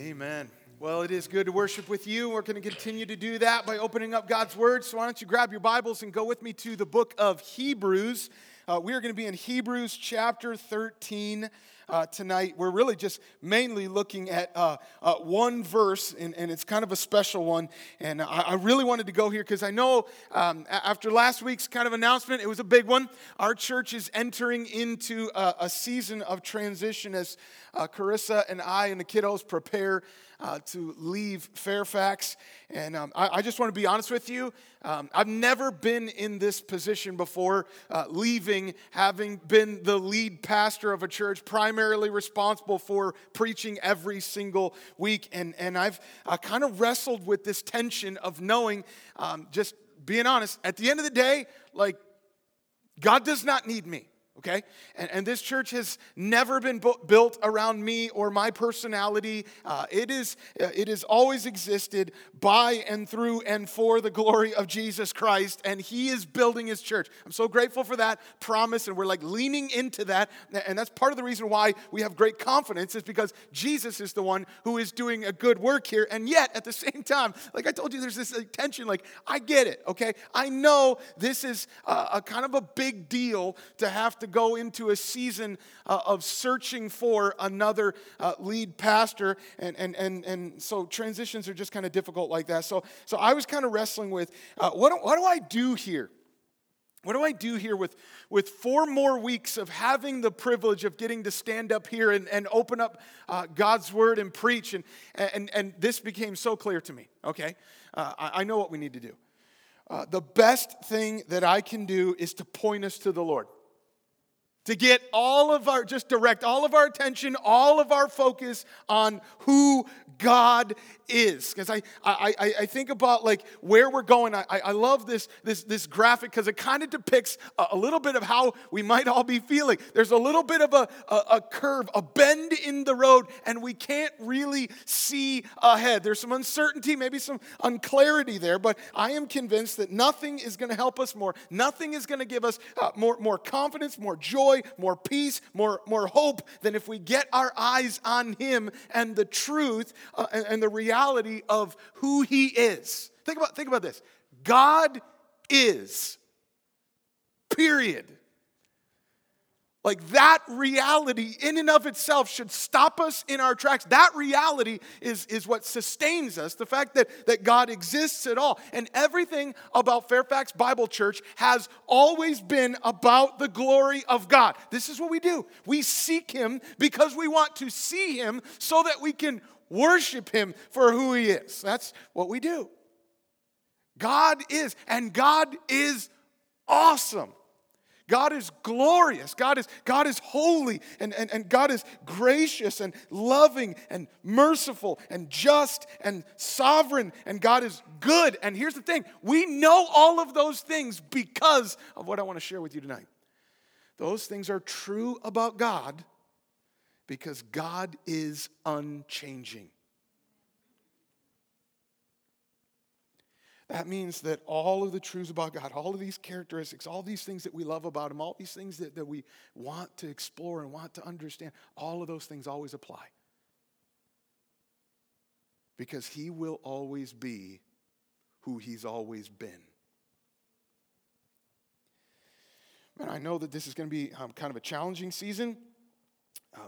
Amen. Well, it is good to worship with you. We're going to continue to do that by opening up God's Word. So why don't you grab your Bibles and go with me to the book of Hebrews. We are going to be in Hebrews chapter 13 tonight. We're really just mainly looking at one verse, and it's kind of a special one. And I really wanted to go here because I know after last week's kind of announcement, it was a big one. Our church is entering into a season of transition as Carissa and I and the kiddos prepare to leave Fairfax. And I just want to be honest with you. I've never been in this position before, leaving, having been the lead pastor of a church, primarily responsible for preaching every single week. And I've kind of wrestled with this tension of knowing, just being honest, at the end of the day, like, God does not need me. Okay, and this church has never been built around me or my personality. It has always existed by and through and for the glory of Jesus Christ, and He is building His church. I'm so grateful for that promise, and we're like leaning into that, and that's part of the reason why we have great confidence is because Jesus is the one who is doing a good work here. And yet, at the same time, like I told you, there's this tension. Like, I get it. Okay, I know this is a kind of a big deal to have to go into a season of searching for another lead pastor, and so transitions are just kind of difficult like that. So I was kind of wrestling with what do I do here? What do I do here with 4 more weeks of having the privilege of getting to stand up here and open up God's Word and preach? And this became so clear to me. Okay, I know what we need to do. The best thing that I can do is to point us to the Lord. To get all of our, just direct all of our attention, all of our focus on who God is. Because I think about like where we're going. I love this graphic because it kind of depicts a little bit of how we might all be feeling. There's a little bit of a curve, a bend in the road, and we can't really see ahead. There's some uncertainty, maybe some unclarity there, but I am convinced that nothing is going to help us more. Nothing is going to give us more confidence, more joy, more peace, more hope than if we get our eyes on Him and the truth and the reality of who He is. Think about this. God is. Period. Like that reality in and of itself should stop us in our tracks. That reality is what sustains us, the fact that God exists at all. And everything about Fairfax Bible Church has always been about the glory of God. This is what we do. We seek Him because we want to see Him so that we can worship Him for who He is. That's what we do. God is, and God is awesome. God is glorious. God is holy, and God is gracious and loving and merciful and just and sovereign, and God is good. And here's the thing. We know all of those things because of what I want to share with you tonight. Those things are true about God because God is unchanging. That means that all of the truths about God, all of these characteristics, all these things that we love about Him, all these things that we want to explore and want to understand, all of those things always apply. Because He will always be who He's always been. Man, I know that this is going to be kind of a challenging season,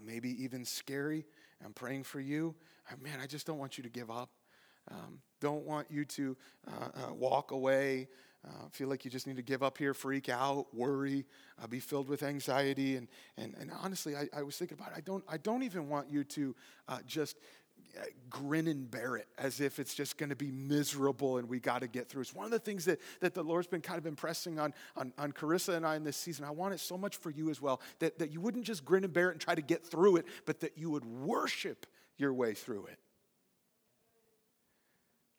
maybe even scary. I'm praying for you. Man, I just don't want you to give up. Don't want you to walk away, feel like you just need to give up here, freak out, worry, be filled with anxiety. And honestly, I was thinking about it. I don't even want you to just grin and bear it as if it's just going to be miserable and we got to get through. It's one of the things that the Lord's been kind of impressing on Carissa and I in this season. I want it so much for you as well, that you wouldn't just grin and bear it and try to get through it, but that you would worship your way through it.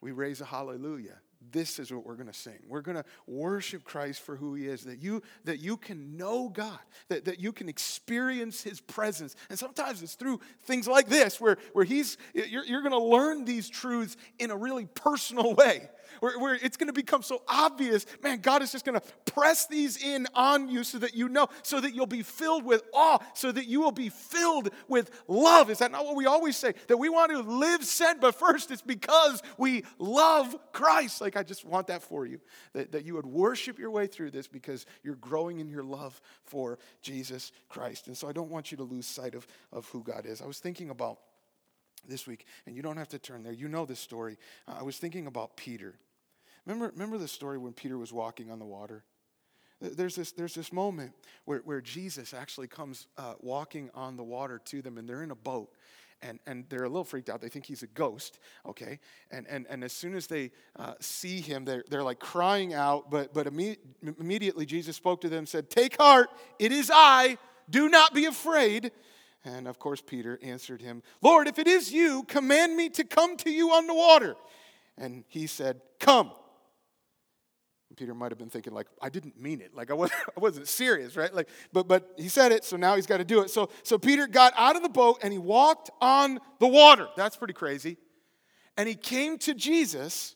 We raise a hallelujah. this is what we're going to sing. We're going to worship Christ for who he is, that you can know God, that you can experience his presence. And sometimes it's through things like this where you're going to learn these truths in a really personal way, where it's going to become so obvious, man, God is just going to press these in on you so that you know, so that you'll be filled with awe, so that you will be filled with love. Is that not what we always say? That we want to live sent, but first it's because we love Christ. Like, I just want that for you, that you would worship your way through this because you're growing in your love for Jesus Christ. And so I don't want you to lose sight of who God is. I was thinking about this week, and you don't have to turn there. You know this story. I was thinking about Peter. Remember the story when Peter was walking on the water? There's this moment where Jesus actually comes walking on the water to them, and they're in a boat. And they're a little freaked out. They think he's a ghost, okay? And as soon as they see him, they're like crying out. But immediately Jesus spoke to them and said, "Take heart, it is I. Do not be afraid." And of course Peter answered him, "Lord, if it is you, command me to come to you on the water." And he said, "Come." And Peter might have been thinking, like, I didn't mean it. Like, I wasn't serious, right? Like, but he said it, so now he's got to do it. So Peter got out of the boat and he walked on the water. That's pretty crazy. And he came to Jesus,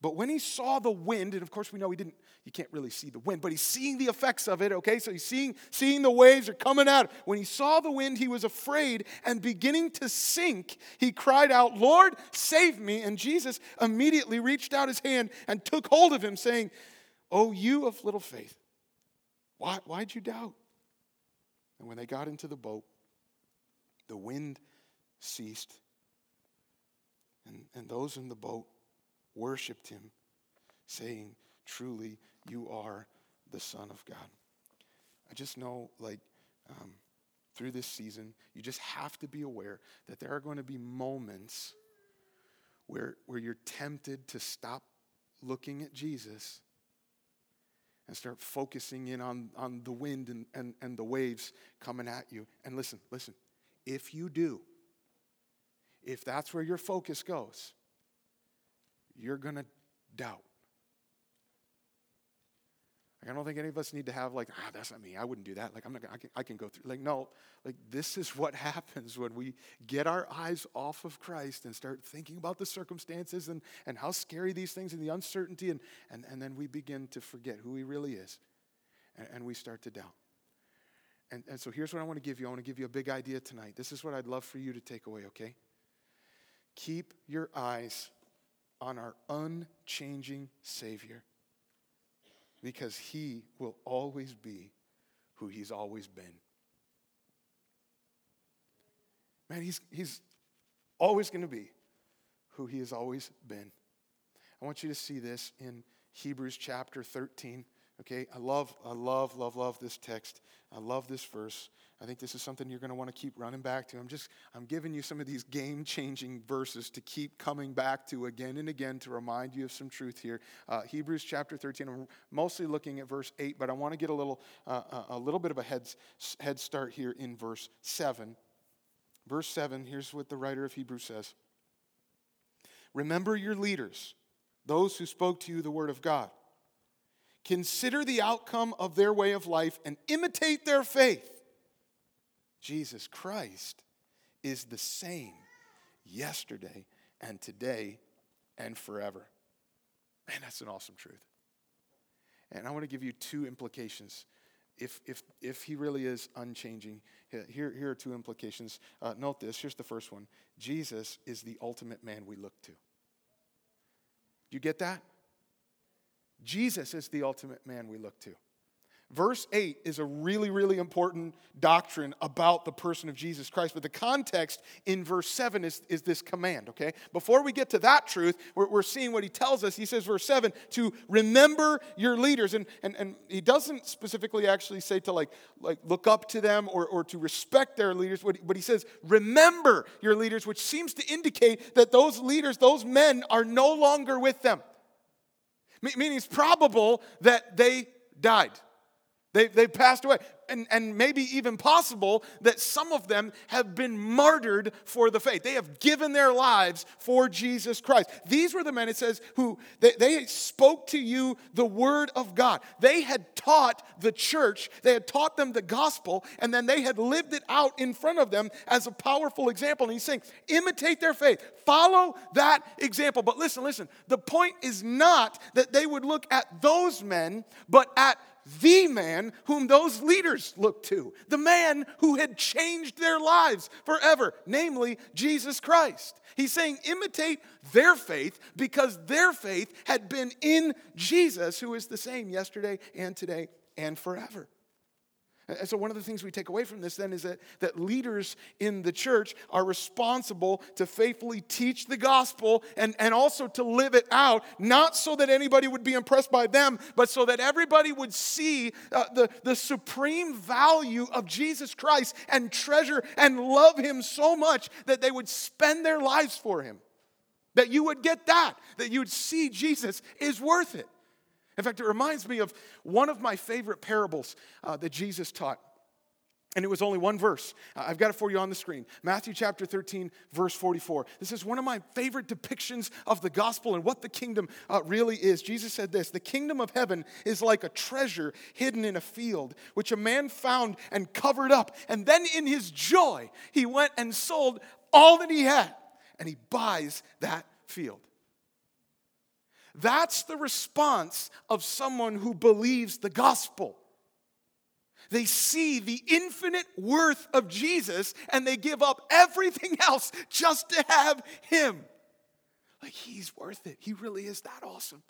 but when he saw the wind, and of course we know you can't really see the wind, but he's seeing the effects of it, okay? So he's seeing the waves are coming out. When he saw the wind, he was afraid, and beginning to sink, he cried out, "Lord, save me." And Jesus immediately reached out his hand and took hold of him, saying, "Oh, you of little faith, why'd you doubt?" And when they got into the boat, the wind ceased, and those in the boat worshipped him, saying, "Truly, you are the Son of God." I just know, like, through this season, you just have to be aware that there are going to be moments where you're tempted to stop looking at Jesus and start focusing in on the wind and the waves coming at you. And listen, if you do, if that's where your focus goes, you're going to doubt. I don't think any of us need to have like, that's not me. I wouldn't do that. Like, I'm not. I can go through. Like, no. Like, this is what happens when we get our eyes off of Christ and start thinking about the circumstances and how scary these things and the uncertainty and then we begin to forget who He really is, and we start to doubt. And so here's what I want to give you. I want to give you a big idea tonight. This is what I'd love for you to take away. Okay. Keep your eyes on our unchanging Savior, because He will always be who He's always been. Man, He's always going to be who He has always been. I want you to see this in Hebrews chapter 13. Okay, I love this text. I love this verse. I think this is something you're going to want to keep running back to. I'm giving you some of these game-changing verses to keep coming back to again and again to remind you of some truth here. Hebrews chapter 13. I'm mostly looking at verse 8, but I want to get a little bit of a head start here in verse 7. Verse 7. Here's what the writer of Hebrews says: "Remember your leaders, those who spoke to you the word of God. Consider the outcome of their way of life and imitate their faith. Jesus Christ is the same yesterday and today and forever." Man, that's an awesome truth. And I want to give you two implications. If He really is unchanging, here are two implications. Note this. Here's the first one. Jesus is the ultimate man we look to. You get that? Jesus is the ultimate man we look to. Verse 8 is a really, really important doctrine about the person of Jesus Christ, but the context in verse 7 is this command, okay? Before we get to that truth, we're seeing what He tells us. He says, verse 7, to remember your leaders. And He doesn't specifically actually say to like look up to them or to respect their leaders, but He says, remember your leaders, which seems to indicate that those leaders, those men, are no longer with them. Meaning it's probable that they died. They passed away. and maybe even possible that some of them have been martyred for the faith. They have given their lives for Jesus Christ. These were the men, it says, who they spoke to you the word of God. They had taught the church, they had taught them the gospel, and then they had lived it out in front of them as a powerful example. And he's saying, imitate their faith, follow that example. But listen, the point is not that they would look at those men, but at the man whom those leaders looked to, the man who had changed their lives forever, namely Jesus Christ. He's saying imitate their faith because their faith had been in Jesus, who is the same yesterday and today and forever. And so one of the things we take away from this then is that leaders in the church are responsible to faithfully teach the gospel and also to live it out, not so that anybody would be impressed by them, but so that everybody would see the supreme value of Jesus Christ and treasure and love him so much that they would spend their lives for him. That you would get that you would see Jesus is worth it. In fact, it reminds me of one of my favorite parables that Jesus taught. And it was only one verse. I've got it for you on the screen. Matthew chapter 13, verse 44. This is one of my favorite depictions of the gospel and what the kingdom really is. Jesus said this, "The kingdom of heaven is like a treasure hidden in a field, which a man found and covered up. And then in his joy, he went and sold all that he had, and he buys that field." That's the response of someone who believes the gospel. They see the infinite worth of Jesus and they give up everything else just to have him. Like, he's worth it. He really is that awesome.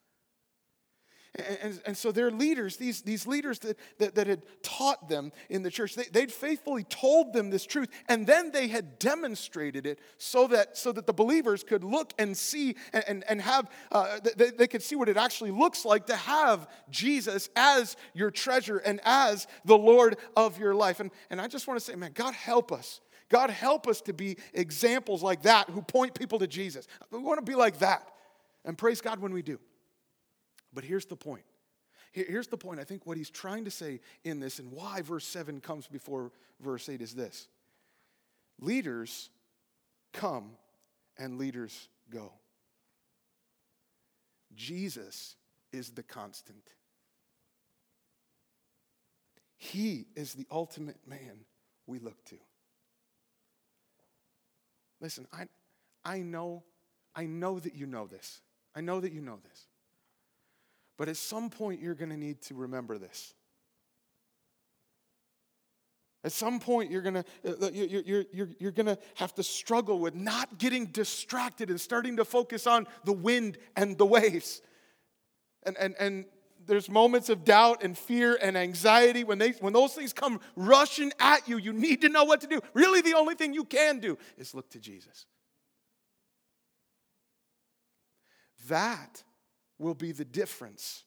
And so their leaders, these leaders that had taught them in the church, they'd faithfully told them this truth, and then they had demonstrated it so that the believers could look and see and have, they could see what it actually looks like to have Jesus as your treasure and as the Lord of your life. And I just want to say, man, God help us. God help us to be examples like that who point people to Jesus. We want to be like that, and praise God when we do. But here's the point. Here's the point. I think what he's trying to say in this and why verse 7 comes before verse 8 is this. Leaders come and leaders go. Jesus is the constant. He is the ultimate man we look to. Listen, I know that you know this. I know that you know this. But at some point, you're going to need to remember this. At some point, you're going to have to struggle with not getting distracted and starting to focus on the wind and the waves. And there's moments of doubt and fear and anxiety. When those things come rushing at you, you need to know what to do. Really, the only thing you can do is look to Jesus. That will be the difference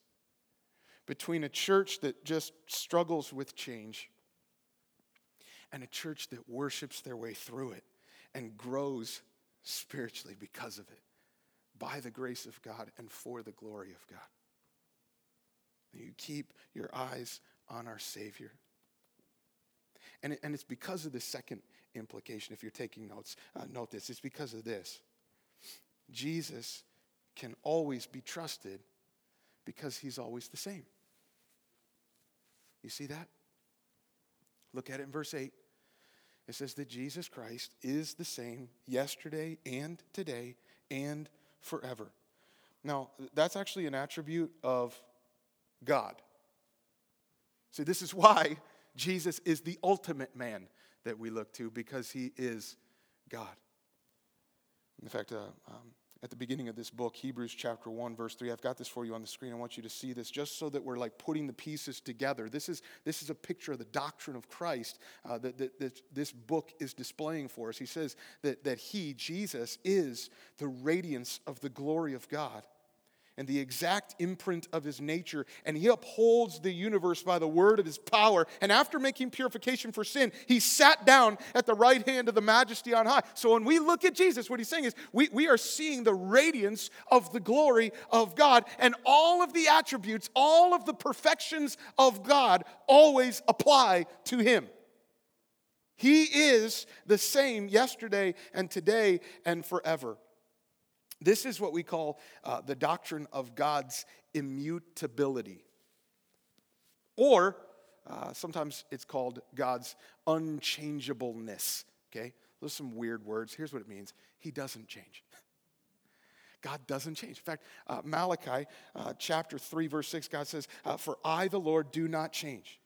between a church that just struggles with change and a church that worships their way through it and grows spiritually because of it, by the grace of God and for the glory of God. You keep your eyes on our Savior. And it's because of the second implication, if you're taking notes, note this, it's because of this. Jesus can always be trusted because he's always the same. You see that? Look at it in verse 8. It says that Jesus Christ is the same yesterday and today and forever. Now, that's actually an attribute of God. See, this is why Jesus is the ultimate man that we look to, because he is God. In fact, at the beginning of this book, Hebrews chapter 1, verse 3, I've got this for you on the screen. I want you to see this just so that we're like putting the pieces together. This is a picture of the doctrine of Christ that this book is displaying for us. He says that he, Jesus, is the radiance of the glory of God and the exact imprint of his nature, and he upholds the universe by the word of his power. And after making purification for sin, he sat down at the right hand of the majesty on high. So when we look at Jesus, what he's saying is we are seeing the radiance of the glory of God, and all of the attributes, all of the perfections of God always apply to him. He is the same yesterday and today and forever. This is what we call the doctrine of God's immutability. Or sometimes it's called God's unchangeableness. Okay? Those are some weird words. Here's what it means. He doesn't change. God doesn't change. In fact, Malachi chapter 3, verse 6, God says, "For I, the Lord, do not change."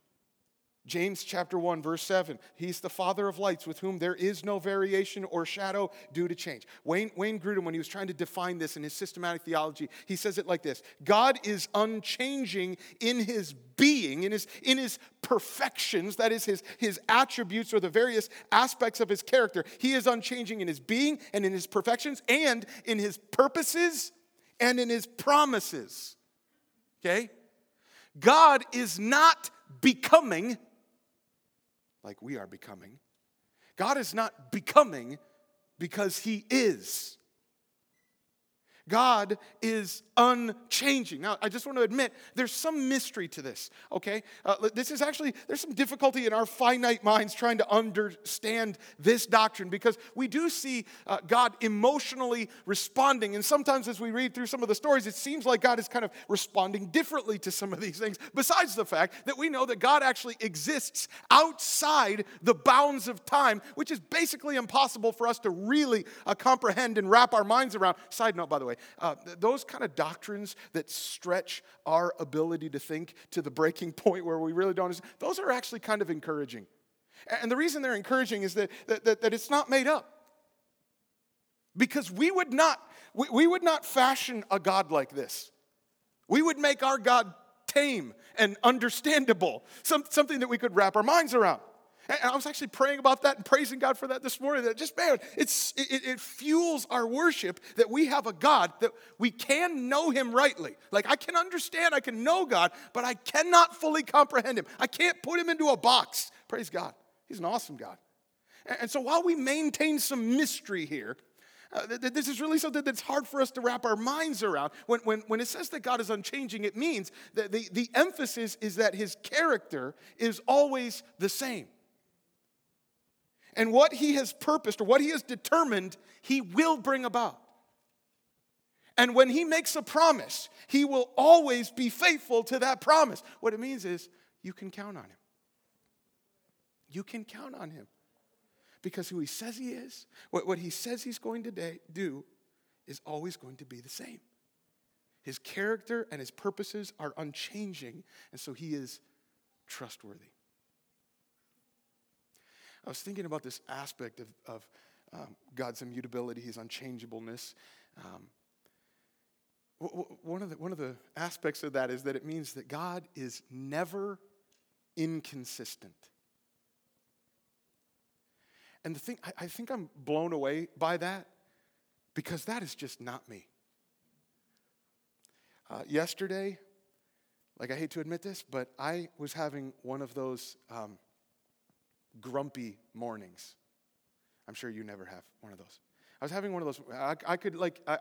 James chapter 1, verse 7, he's the Father of lights with whom there is no variation or shadow due to change. Wayne Grudem, when he was trying to define this in his systematic theology, he says it like this: God is unchanging in his being, in his perfections, that is his attributes or the various aspects of his character. He is unchanging in his being and in his perfections and in his purposes and in his promises. Okay? God is not becoming like we are becoming. God is not becoming because he is. God is unchanging. Now, I just want to admit, there's some mystery to this, okay? This is actually, there's some difficulty in our finite minds trying to understand this doctrine, because we do see God emotionally responding, and sometimes as we read through some of the stories, it seems like God is kind of responding differently to some of these things, besides the fact that we know that God actually exists outside the bounds of time, which is basically impossible for us to really comprehend and wrap our minds around. Side note, by the way, those kind of doctrines that stretch our ability to think to the breaking point where we really don't understand, those are actually kind of encouraging. And the reason they're encouraging is that it's not made up. Because we would not fashion a God like this. We would make our God tame and understandable, something that we could wrap our minds around. And I was actually praying about that and praising God for that this morning. That just, man, it fuels our worship that we have a God that we can know him rightly. Like, I can understand, I can know God, but I cannot fully comprehend him. I can't put him into a box. Praise God. He's an awesome God. And so while we maintain some mystery here, this is really something that's hard for us to wrap our minds around. When it says that God is unchanging, it means that the emphasis is that his character is always the same. And what he has purposed or what he has determined, he will bring about. And when he makes a promise, he will always be faithful to that promise. What it means is you can count on him. You can count on him. Because who he says he is, what he says he's going to do is always going to be the same. His character and his purposes are unchanging, and so he is trustworthy. I was thinking about this aspect of God's immutability, his unchangeableness. One of the aspects of that is that it means that God is never inconsistent. And the thing, I think I'm blown away by that, because that is just not me. Yesterday, like, I hate to admit this, but I was having one of those grumpy mornings. I'm sure you never have one of those. I was having one of those.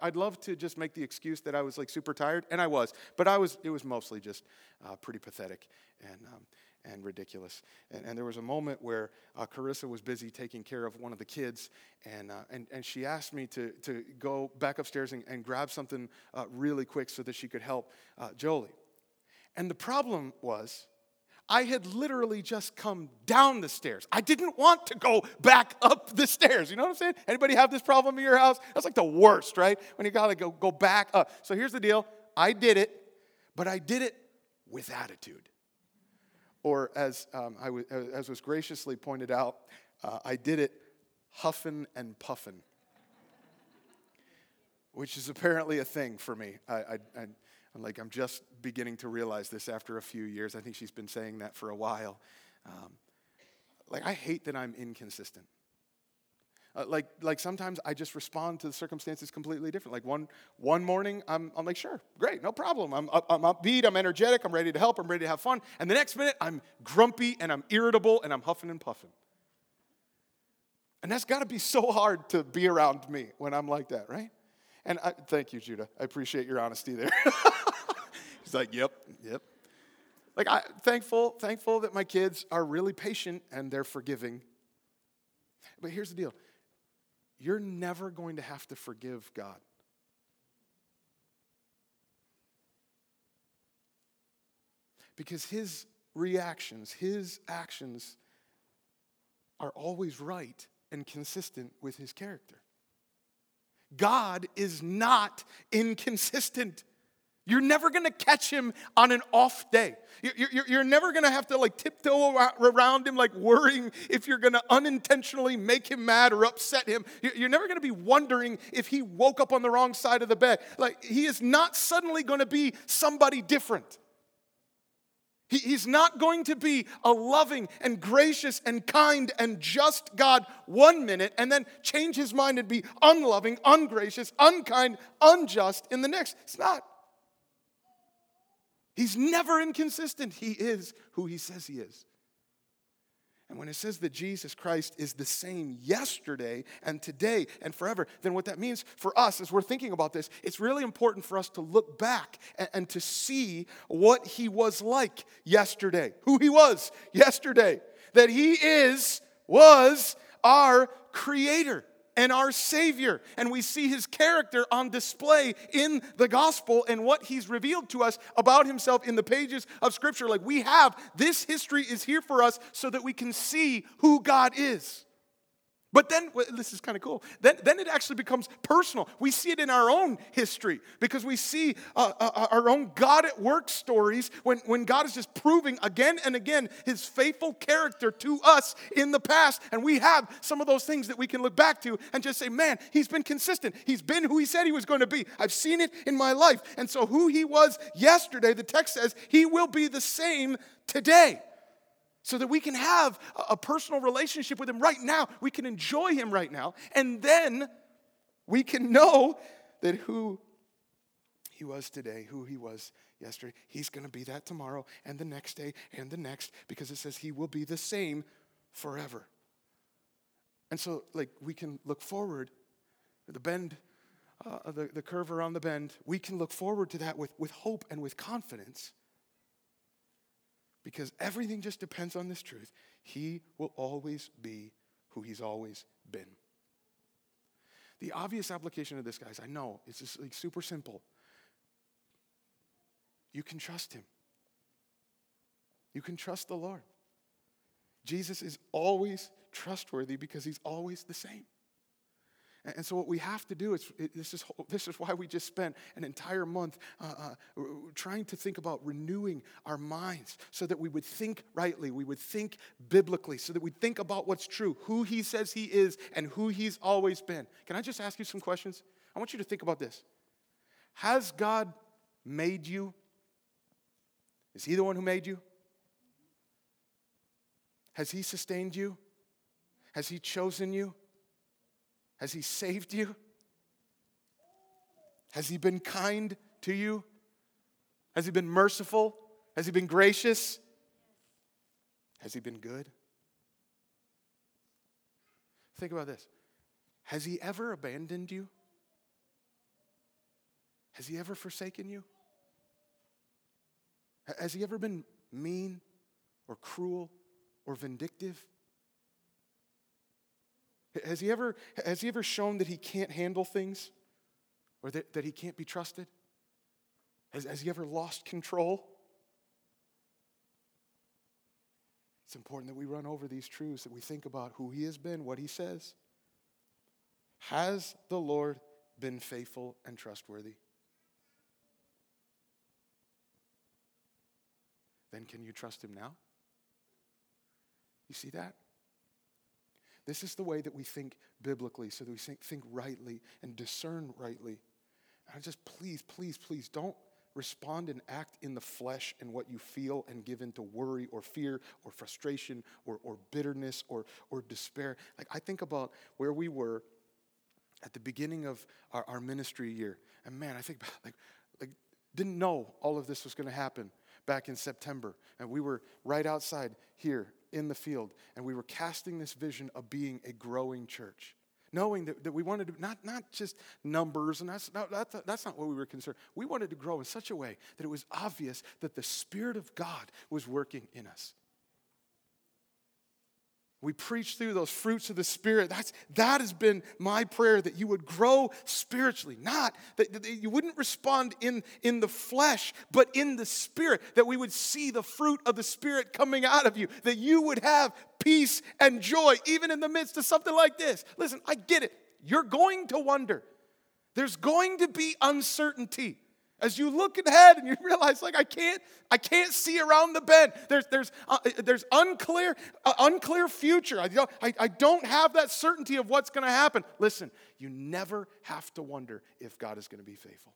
I'd love to just make the excuse that I was like super tired, and I was, but it was mostly just pretty pathetic and ridiculous. And there was a moment where Carissa was busy taking care of one of the kids, and she asked me to go back upstairs and grab something really quick so that she could help Jolie. And the problem was, I had literally just come down the stairs. I didn't want to go back up the stairs. You know what I'm saying? Anybody have this problem in your house? That's like the worst, right? When you gotta go back up. So here's the deal. I did it, but I did it with attitude. Or as was graciously pointed out, I did it huffing and puffing, which is apparently a thing for me. I'm just beginning to realize this after a few years. I think she's been saying that for a while. I hate that I'm inconsistent. Like sometimes I just respond to the circumstances completely different. Like one morning, I'm like, sure, great, no problem. I'm upbeat, I'm energetic, I'm ready to help, I'm ready to have fun. And the next minute, I'm grumpy and I'm irritable and I'm huffing and puffing. And that's got to be so hard to be around me when I'm like that, right? And thank you, Judah. I appreciate your honesty there. He's like, yep. Like, I'm thankful that my kids are really patient and they're forgiving. But here's the deal. You're never going to have to forgive God. Because his reactions, his actions are always right and consistent with his character. God is not inconsistent. You're never going to catch him on an off day. You're never going to have to like tiptoe around him like worrying if you're going to unintentionally make him mad or upset him. You're never going to be wondering if he woke up on the wrong side of the bed. Like he is not suddenly going to be somebody different. He's not going to be a loving and gracious and kind and just God one minute and then change his mind and be unloving, ungracious, unkind, unjust in the next. It's not. He's never inconsistent. He is who he says he is. And when it says that Jesus Christ is the same yesterday and today and forever, then what that means for us as we're thinking about this, it's really important for us to look back and to see what he was like yesterday, who he was yesterday, that he was our creator and our Savior. And we see his character on display in the gospel and what he's revealed to us about himself in the pages of Scripture. Like we have, this history is here for us so that we can see who God is. But then, this is kind of cool, then it actually becomes personal. We see it in our own history because we see our own God at work stories when God is just proving again and again his faithful character to us in the past. And we have some of those things that we can look back to and just say, man, he's been consistent. He's been who he said he was going to be. I've seen it in my life. And so who he was yesterday, the text says, he will be the same today. So that we can have a personal relationship with him right now. We can enjoy him right now. And then we can know that who he was today, who he was yesterday, he's going to be that tomorrow and the next day and the next. Because it says he will be the same forever. And so like we can look forward to the bend, the curve around the bend. We can look forward to that with hope and with confidence. Because everything just depends on this truth. He will always be who he's always been. The obvious application of this, guys, I know, it's just like super simple. You can trust him. You can trust the Lord. Jesus is always trustworthy because he's always the same. And so what we have to do is why we just spent an entire month trying to think about renewing our minds so that we would think rightly, we would think biblically, so that we think about what's true, who he says he is, and who he's always been. Can I just ask you some questions? I want you to think about this. Has God made you? Is he the one who made you? Has he sustained you? Has he chosen you? Has he saved you? Has he been kind to you? Has he been merciful? Has he been gracious? Has he been good? Think about this. Has he ever abandoned you? Has he ever forsaken you? Has he ever been mean or cruel or vindictive? Has he ever shown that he can't handle things or that he can't be trusted? Has he ever lost control? It's important that we run over these truths, that we think about who he has been, what he says. Has the Lord been faithful and trustworthy? Then can you trust him now? You see that? This is the way that we think biblically, so that we think rightly and discern rightly. And I just please, please, please don't respond and act in the flesh and what you feel and give into worry or fear or frustration or bitterness or despair. Like, I think about where we were at the beginning of our ministry year. And man, I think about like didn't know all of this was going to happen back in September. And we were right outside here in the field. And we were casting this vision of being a growing church. Knowing that we wanted to, not just numbers, and that's not what we were concerned. We wanted to grow in such a way that it was obvious that the Spirit of God was working in us. We preach through those fruits of the Spirit. That has been my prayer, that you would grow spiritually. Not that you wouldn't respond in the flesh, but in the Spirit. That we would see the fruit of the Spirit coming out of you. That you would have peace and joy, even in the midst of something like this. Listen, I get it. You're going to wonder. There's going to be uncertainty. As you look ahead and you realize, like, I can't see around the bend. There's unclear future. I don't have that certainty of what's going to happen. Listen, you never have to wonder if God is going to be faithful,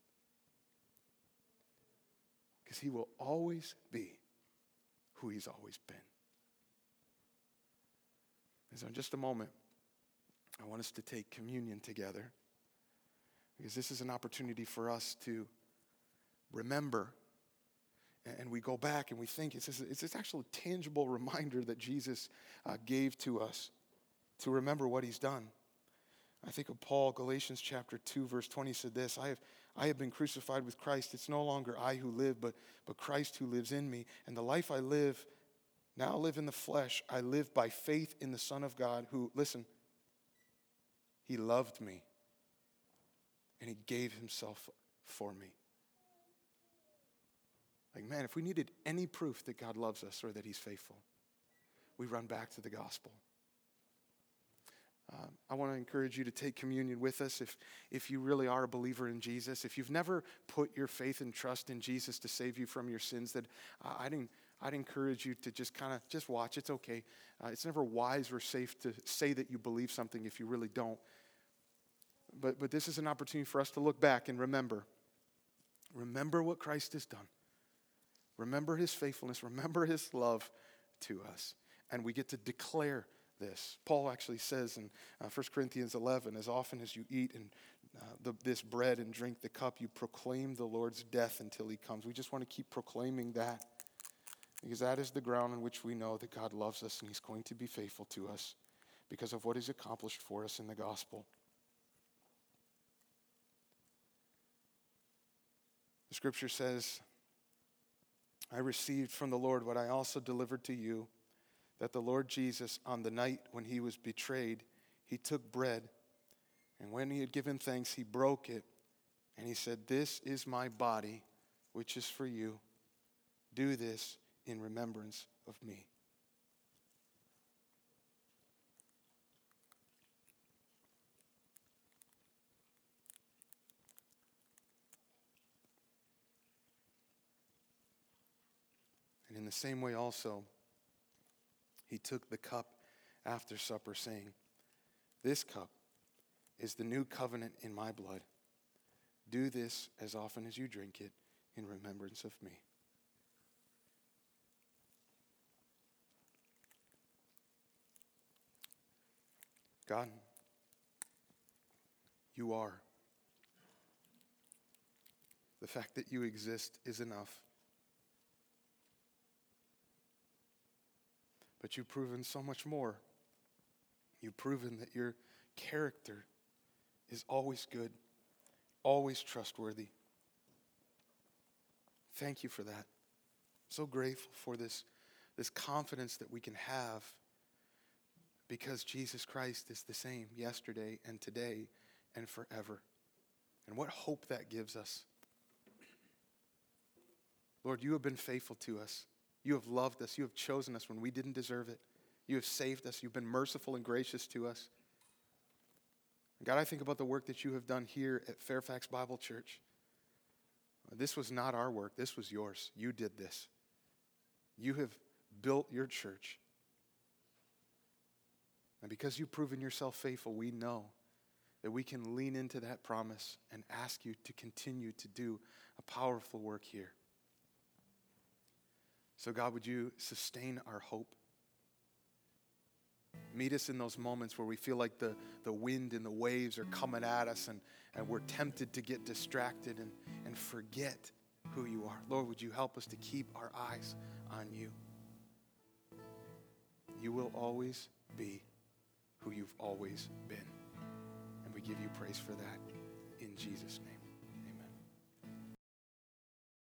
because He will always be who He's always been. And so, in just a moment, I want us to take communion together, because this is an opportunity for us to remember, and we go back and we think, it's this actual tangible reminder that Jesus gave to us to remember what He's done. I think of Paul, Galatians chapter 2, verse 20 said this, I have been crucified with Christ. It's no longer I who live, but Christ who lives in me. And the life I live, now live in the flesh, I live by faith in the Son of God who, listen, He loved me and He gave Himself for me. Like, man, if we needed any proof that God loves us or that He's faithful, we run back to the gospel. I want to encourage you to take communion with us if you really are a believer in Jesus. If you've never put your faith and trust in Jesus to save you from your sins, then I'd encourage you to just watch. It's okay. It's never wise or safe to say that you believe something if you really don't. But this is an opportunity for us to look back and remember. Remember what Christ has done. Remember His faithfulness. Remember His love to us. And we get to declare this. Paul actually says in 1 Corinthians 11, as often as you eat and this bread and drink the cup, you proclaim the Lord's death until He comes. We just want to keep proclaiming that, because that is the ground on which we know that God loves us and He's going to be faithful to us because of what He's accomplished for us in the gospel. The Scripture says, I received from the Lord what I also delivered to you, that the Lord Jesus, on the night when He was betrayed, He took bread, and when He had given thanks, He broke it, and He said, this is my body, which is for you. Do this in remembrance of me. In the same way also, He took the cup after supper, saying, this cup is the new covenant in my blood. Do this as often as you drink it in remembrance of me. God, you are. The fact that you exist is enough. But you've proven so much more. You've proven that your character is always good, always trustworthy. Thank you for that. I'm so grateful for this confidence that we can have, because Jesus Christ is the same yesterday and today and forever. And what hope that gives us. Lord, you have been faithful to us. You have loved us. You have chosen us when we didn't deserve it. You have saved us. You've been merciful and gracious to us. God, I think about the work that you have done here at Fairfax Bible Church. This was not our work. This was yours. You did this. You have built your church. And because you've proven yourself faithful, we know that we can lean into that promise and ask you to continue to do a powerful work here. So God, would you sustain our hope? Meet us in those moments where we feel like the wind and the waves are coming at us and we're tempted to get distracted and forget who you are. Lord, would you help us to keep our eyes on you? You will always be who you've always been. And we give you praise for that in Jesus' name.